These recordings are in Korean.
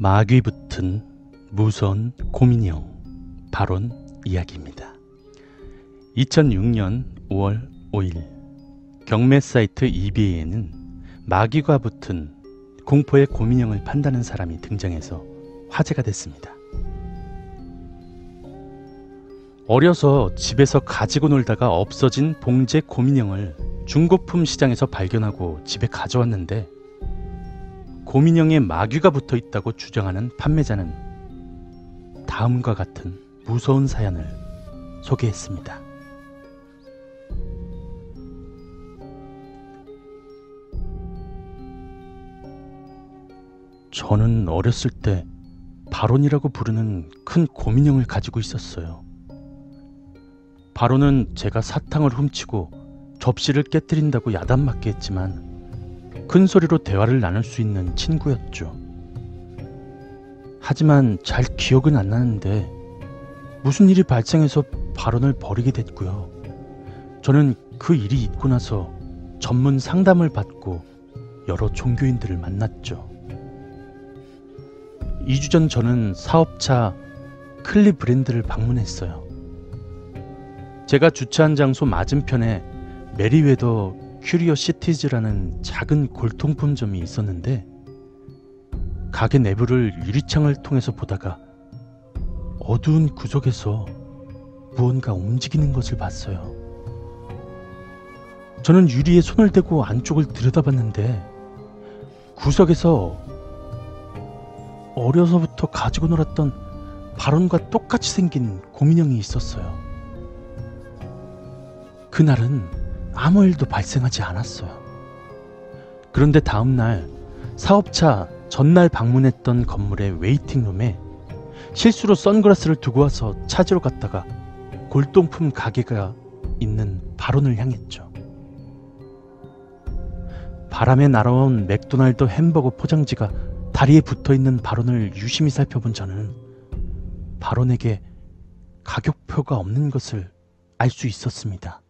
막이 붙은 무선 고민형 바론 이야기입니다. 2006년 5월 5일 경매 사이트 이베이에는 마귀가 붙은 공포의 고민형을 판다는 사람이 등장해서 화제가 됐습니다. 어려서 집에서 가지고 놀다가 없어진 봉제 고민형을 중고품 시장에서 발견하고 집에 가져왔는데 고민형에 마귀가 붙어 있다고 주장하는 판매자는 다음과 같은 무서운 사연을 소개했습니다. 저는 어렸을 때 바론이라고 부르는 큰 고민형을 가지고 있었어요. 바론은 제가 사탕을 훔치고 접시를 깨뜨린다고 야단 맞게 했지만 큰 소리로 대화를 나눌 수 있는 친구였죠. 하지만 잘 기억은 안 나는데 무슨 일이 발생해서 바론을 버리게 됐고요. 저는 그 일이 있고 나서 전문 상담을 받고 여러 종교인들을 만났죠. 2주 전 저는 사업차 클리 브랜드를 방문했어요. 제가 주차한 장소 맞은편에 메리웨더 큐리어 시티즈라는 작은 골동품점이 있었는데 가게 내부를 유리창을 통해서 보다가 어두운 구석에서 무언가 움직이는 것을 봤어요. 저는 유리에 손을 대고 안쪽을 들여다봤는데 구석에서 어려서부터 가지고 놀았던 바론과 똑같이 생긴 고민형이 있었어요. 그날은 아무 일도 발생하지 않았어요. 그런데 다음날 사업차 전날 방문했던 건물의 웨이팅룸에 실수로 선글라스를 두고 와서 찾으러 갔다가 골동품 가게가 있는 바론을 향했죠. 바람에 날아온 맥도날드 햄버거 포장지가 다리에 붙어있는 바론을 유심히 살펴본 저는 바론에게 가격표가 없는 것을 알 수 있었습니다.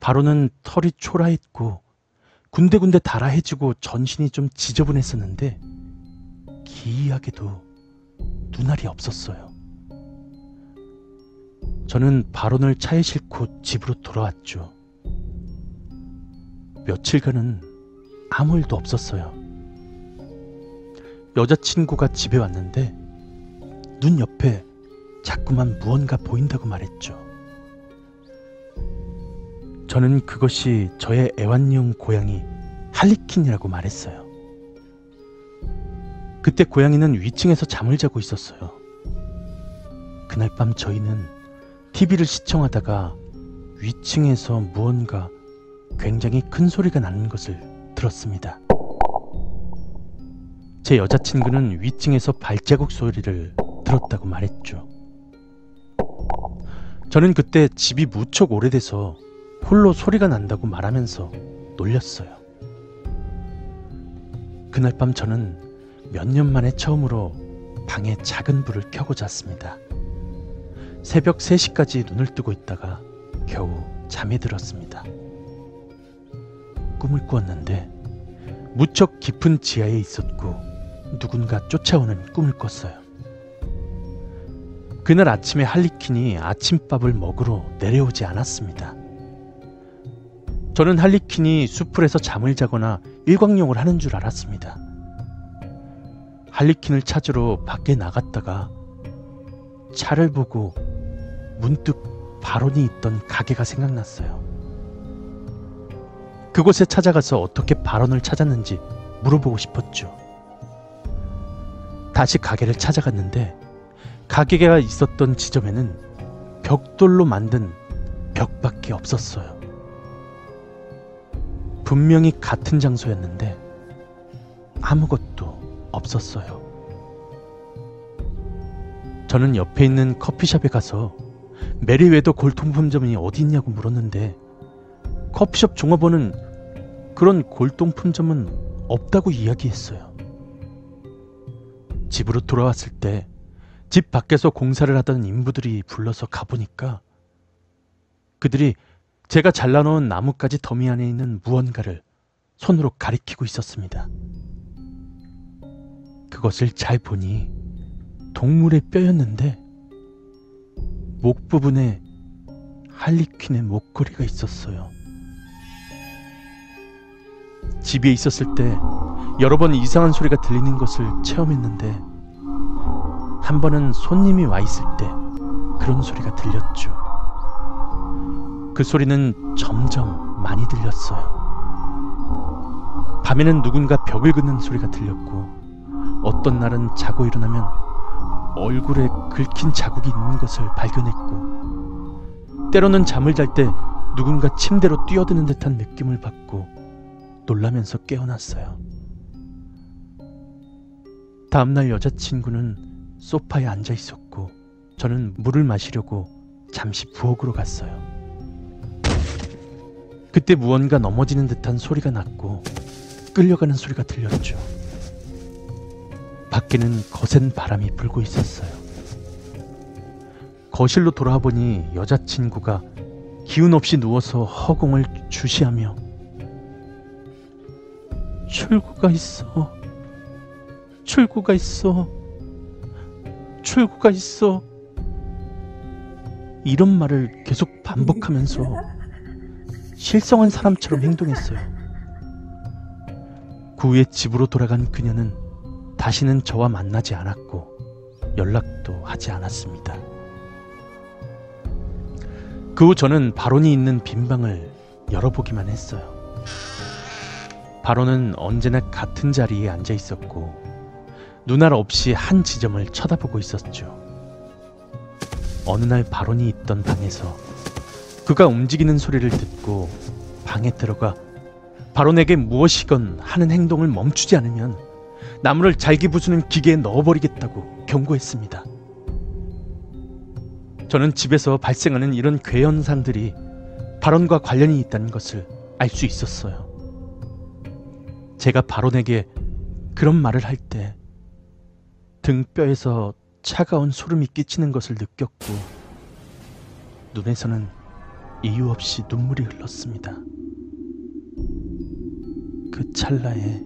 바론은 털이 초라했고 군데군데 달아해지고 전신이 좀 지저분했었는데 기이하게도 눈알이 없었어요. 저는 바론을 차에 싣고 집으로 돌아왔죠. 며칠간은 아무 일도 없었어요. 여자친구가 집에 왔는데 눈 옆에 자꾸만 무언가 보인다고 말했죠. 저는 그것이 저의 애완용 고양이 할리퀸이라고 말했어요. 그때 고양이는 위층에서 잠을 자고 있었어요. 그날 밤 저희는 TV를 시청하다가 위층에서 무언가 굉장히 큰 소리가 나는 것을 들었습니다. 제 여자친구는 위층에서 발자국 소리를 들었다고 말했죠. 저는 그때 집이 무척 오래돼서 홀로 소리가 난다고 말하면서 놀렸어요. 그날 밤 저는 몇 년 만에 처음으로 방에 작은 불을 켜고 잤습니다. 새벽 3시까지 눈을 뜨고 있다가 겨우 잠이 들었습니다. 꿈을 꾸었는데 무척 깊은 지하에 있었고 누군가 쫓아오는 꿈을 꿨어요. 그날 아침에 할리퀸이 아침밥을 먹으러 내려오지 않았습니다. 저는 할리퀸이 수풀에서 잠을 자거나 일광욕을 하는 줄 알았습니다. 할리퀸을 찾으러 밖에 나갔다가 차를 보고 문득 바론이 있던 가게가 생각났어요. 그곳에 찾아가서 어떻게 바론을 찾았는지 물어보고 싶었죠. 다시 가게를 찾아갔는데 가게가 있었던 지점에는 벽돌로 만든 벽밖에 없었어요. 분명히 같은 장소였는데 아무것도 없었어요. 저는 옆에 있는 커피숍에 가서 메리웨더 골동품점이 어디 있냐고 물었는데 커피숍 종업원은 그런 골동품점은 없다고 이야기했어요. 집으로 돌아왔을 때 집 밖에서 공사를 하던 인부들이 불러서 가보니까 그들이 제가 잘라놓은 나뭇가지 더미 안에 있는 무언가를 손으로 가리키고 있었습니다. 그것을 잘 보니 동물의 뼈였는데 목 부분에 할리퀸의 목걸이가 있었어요. 집에 있었을 때 여러 번 이상한 소리가 들리는 것을 체험했는데 한 번은 손님이 와 있을 때 그런 소리가 들렸죠. 그 소리는 점점 많이 들렸어요. 밤에는 누군가 벽을 긋는 소리가 들렸고 어떤 날은 자고 일어나면 얼굴에 긁힌 자국이 있는 것을 발견했고 때로는 잠을 잘 때 누군가 침대로 뛰어드는 듯한 느낌을 받고 놀라면서 깨어났어요. 다음날 여자친구는 소파에 앉아 있었고 저는 물을 마시려고 잠시 부엌으로 갔어요. 그때 무언가 넘어지는 듯한 소리가 났고 끌려가는 소리가 들렸죠. 밖에는 거센 바람이 불고 있었어요. 거실로 돌아와 보니 여자친구가 기운 없이 누워서 허공을 주시하며 출구가 있어, 출구가 있어, 출구가 있어 이런 말을 계속 반복하면서 실성한 사람처럼 행동했어요. 그 후에 집으로 돌아간 그녀는 다시는 저와 만나지 않았고 연락도 하지 않았습니다. 그 후 저는 바론이 있는 빈방을 열어보기만 했어요. 바론은 언제나 같은 자리에 앉아 있었고 눈알 없이 한 지점을 쳐다보고 있었죠. 어느 날 바론이 있던 방에서 그가 움직이는 소리를 듣고 방에 들어가 바론에게 무엇이건 하는 행동을 멈추지 않으면 나무를 잘게 부수는 기계에 넣어버리겠다고 경고했습니다. 저는 집에서 발생하는 이런 괴현상들이 바론과 관련이 있다는 것을 알 수 있었어요. 제가 바론에게 그런 말을 할 때 등뼈에서 차가운 소름이 끼치는 것을 느꼈고 눈에서는 이유 없이 눈물이 흘렀습니다. 그 찰나에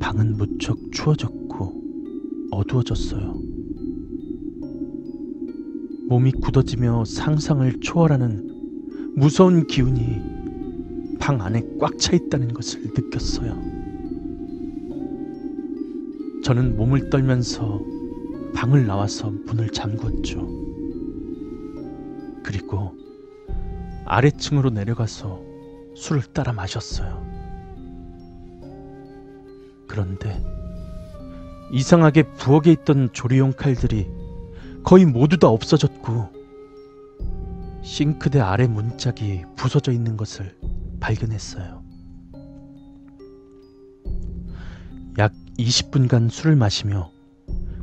방은 무척 추워졌고 어두워졌어요. 몸이 굳어지며 상상을 초월하는 무서운 기운이 방 안에 꽉 차 있다는 것을 느꼈어요. 저는 몸을 떨면서 방을 나와서 문을 잠궜죠. 그리고 아래층으로 내려가서 술을 따라 마셨어요. 그런데 이상하게 부엌에 있던 조리용 칼들이 거의 모두 다 없어졌고 싱크대 아래 문짝이 부서져 있는 것을 발견했어요. 약 20분간 술을 마시며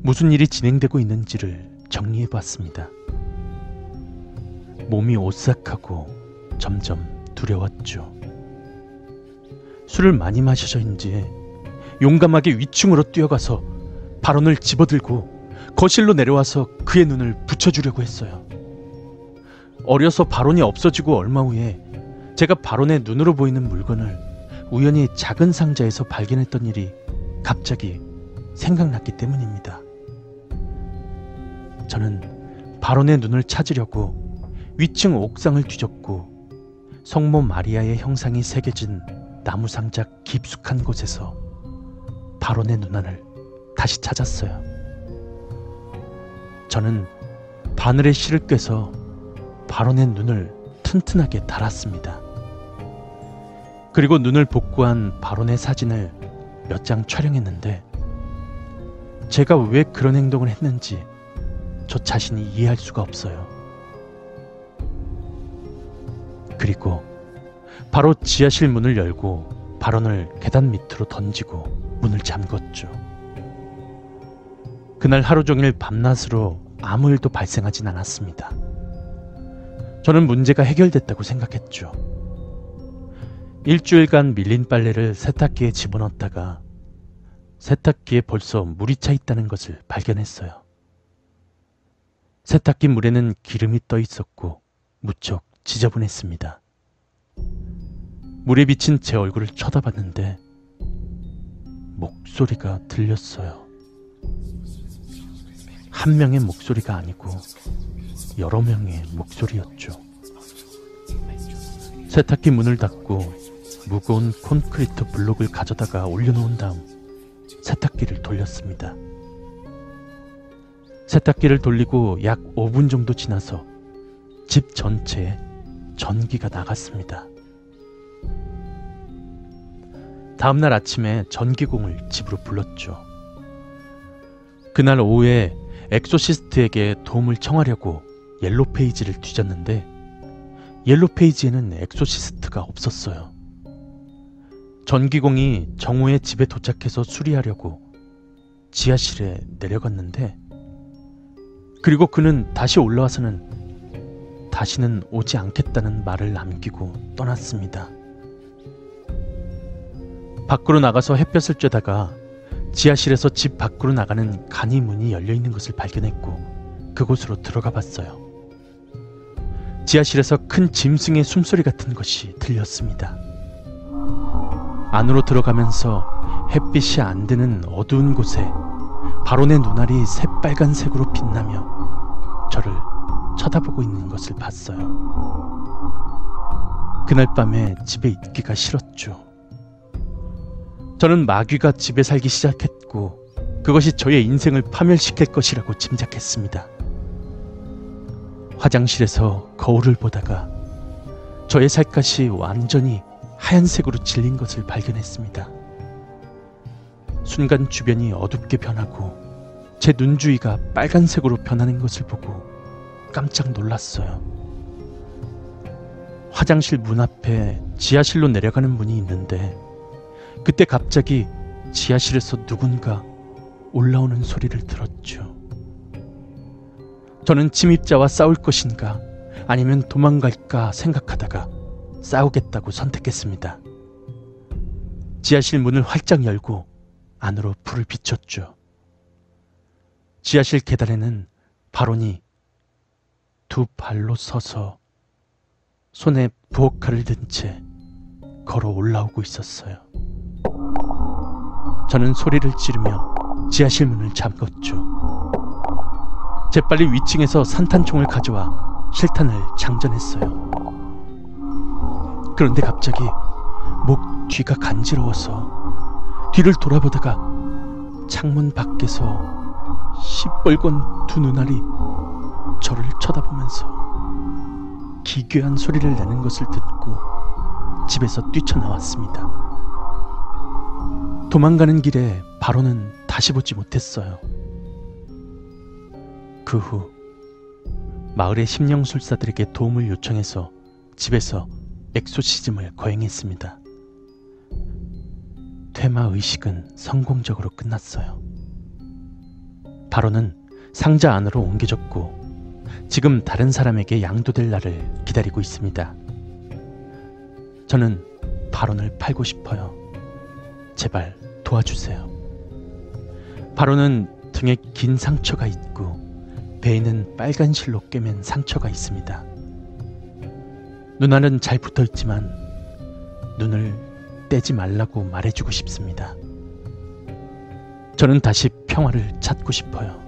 무슨 일이 진행되고 있는지를 정리해봤습니다. 몸이 오싹하고 점점 두려웠죠. 술을 많이 마셔서인지 용감하게 위층으로 뛰어가서 바론을 집어들고 거실로 내려와서 그의 눈을 붙여주려고 했어요. 어려서 바론이 없어지고 얼마 후에 제가 바론의 눈으로 보이는 물건을 우연히 작은 상자에서 발견했던 일이 갑자기 생각났기 때문입니다. 저는 바론의 눈을 찾으려고 위층 옥상을 뒤졌고 성모 마리아의 형상이 새겨진 나무 상자 깊숙한 곳에서 바론의 누나를 다시 찾았어요. 저는 바늘에 실을 꿰서 바론의 눈을 튼튼하게 달았습니다. 그리고 눈을 복구한 바론의 사진을 몇 장 촬영했는데 제가 왜 그런 행동을 했는지 저 자신이 이해할 수가 없어요. 그리고 바로 지하실 문을 열고 바론을 계단 밑으로 던지고 문을 잠궜죠. 그날 하루 종일 밤낮으로 아무 일도 발생하진 않았습니다. 저는 문제가 해결됐다고 생각했죠. 일주일간 밀린 빨래를 세탁기에 집어넣었다가 세탁기에 벌써 물이 차 있다는 것을 발견했어요. 세탁기 물에는 기름이 떠 있었고 무척 지저분했습니다. 물에 비친 제 얼굴을 쳐다봤는데 목소리가 들렸어요. 한 명의 목소리가 아니고 여러 명의 목소리였죠. 세탁기 문을 닫고 무거운 콘크리트 블록을 가져다가 올려놓은 다음 세탁기를 돌렸습니다. 세탁기를 돌리고 약 5분 정도 지나서 집 전체에 전기가 나갔습니다. 다음날 아침에 전기공을 집으로 불렀죠. 그날 오후에 엑소시스트에게 도움을 청하려고 옐로페이지를 뒤졌는데 옐로페이지에는 엑소시스트가 없었어요. 전기공이 정우의 집에 도착해서 수리하려고 지하실에 내려갔는데 그리고 그는 다시 올라와서는 다시는 오지 않겠다는 말을 남기고 떠났습니다. 밖으로 나가서 햇볕을 쬐다가 지하실에서 집 밖으로 나가는 간이 문이 열려있는 것을 발견했고 그곳으로 들어가 봤어요. 지하실에서 큰 짐승의 숨소리 같은 것이 들렸습니다. 안으로 들어가면서 햇빛이 안 드는 어두운 곳에 바론의 눈알이 새빨간색으로 빛나며 저를 쳐다보고 있는 것을 봤어요. 그날 밤에 집에 있기가 싫었죠. 저는 마귀가 집에 살기 시작했고 그것이 저의 인생을 파멸시킬 것이라고 짐작했습니다. 화장실에서 거울을 보다가 저의 살갗이 완전히 하얀색으로 질린 것을 발견했습니다. 순간 주변이 어둡게 변하고 제 눈 주위가 빨간색으로 변하는 것을 보고 깜짝 놀랐어요. 화장실 문 앞에 지하실로 내려가는 문이 있는데 그때 갑자기 지하실에서 누군가 올라오는 소리를 들었죠. 저는 침입자와 싸울 것인가 아니면 도망갈까 생각하다가 싸우겠다고 선택했습니다. 지하실 문을 활짝 열고 안으로 불을 비췄죠. 지하실 계단에는 바론이 두 발로 서서 손에 부엌칼을 든 채 걸어 올라오고 있었어요. 저는 소리를 지르며 지하실 문을 잠궜죠. 재빨리 위층에서 산탄총을 가져와 실탄을 장전했어요. 그런데 갑자기 목 뒤가 간지러워서 뒤를 돌아보다가 창문 밖에서 시뻘건 두 눈알이 저를 쳐다보면서 기괴한 소리를 내는 것을 듣고 집에서 뛰쳐나왔습니다. 도망가는 길에 바로는 다시 보지 못했어요. 그 후 마을의 심령술사들에게 도움을 요청해서 집에서 엑소시즘을 거행했습니다. 퇴마의식은 성공적으로 끝났어요. 바로는 상자 안으로 옮겨졌고 지금 다른 사람에게 양도될 날을 기다리고 있습니다. 저는 바론을 팔고 싶어요. 제발 도와주세요. 바로는 등에 긴 상처가 있고 배에는 빨간 실로 꿰맨 상처가 있습니다. 눈알은 잘 붙어있지만 눈을 떼지 말라고 말해주고 싶습니다. 저는 다시 평화를 찾고 싶어요.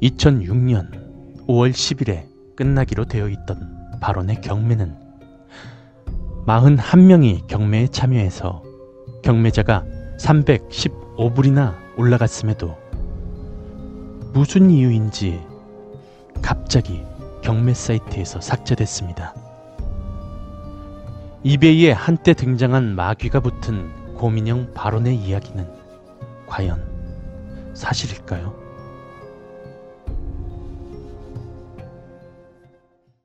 2006년 5월 10일에 끝나기로 되어 있던 바론의 경매는 41명이 경매에 참여해서 경매자가 315불이나 올라갔음에도 무슨 이유인지 갑자기 경매 사이트에서 삭제됐습니다. 이베이에 한때 등장한 마귀가 붙은 고민형 바론의 이야기는 과연 사실일까요?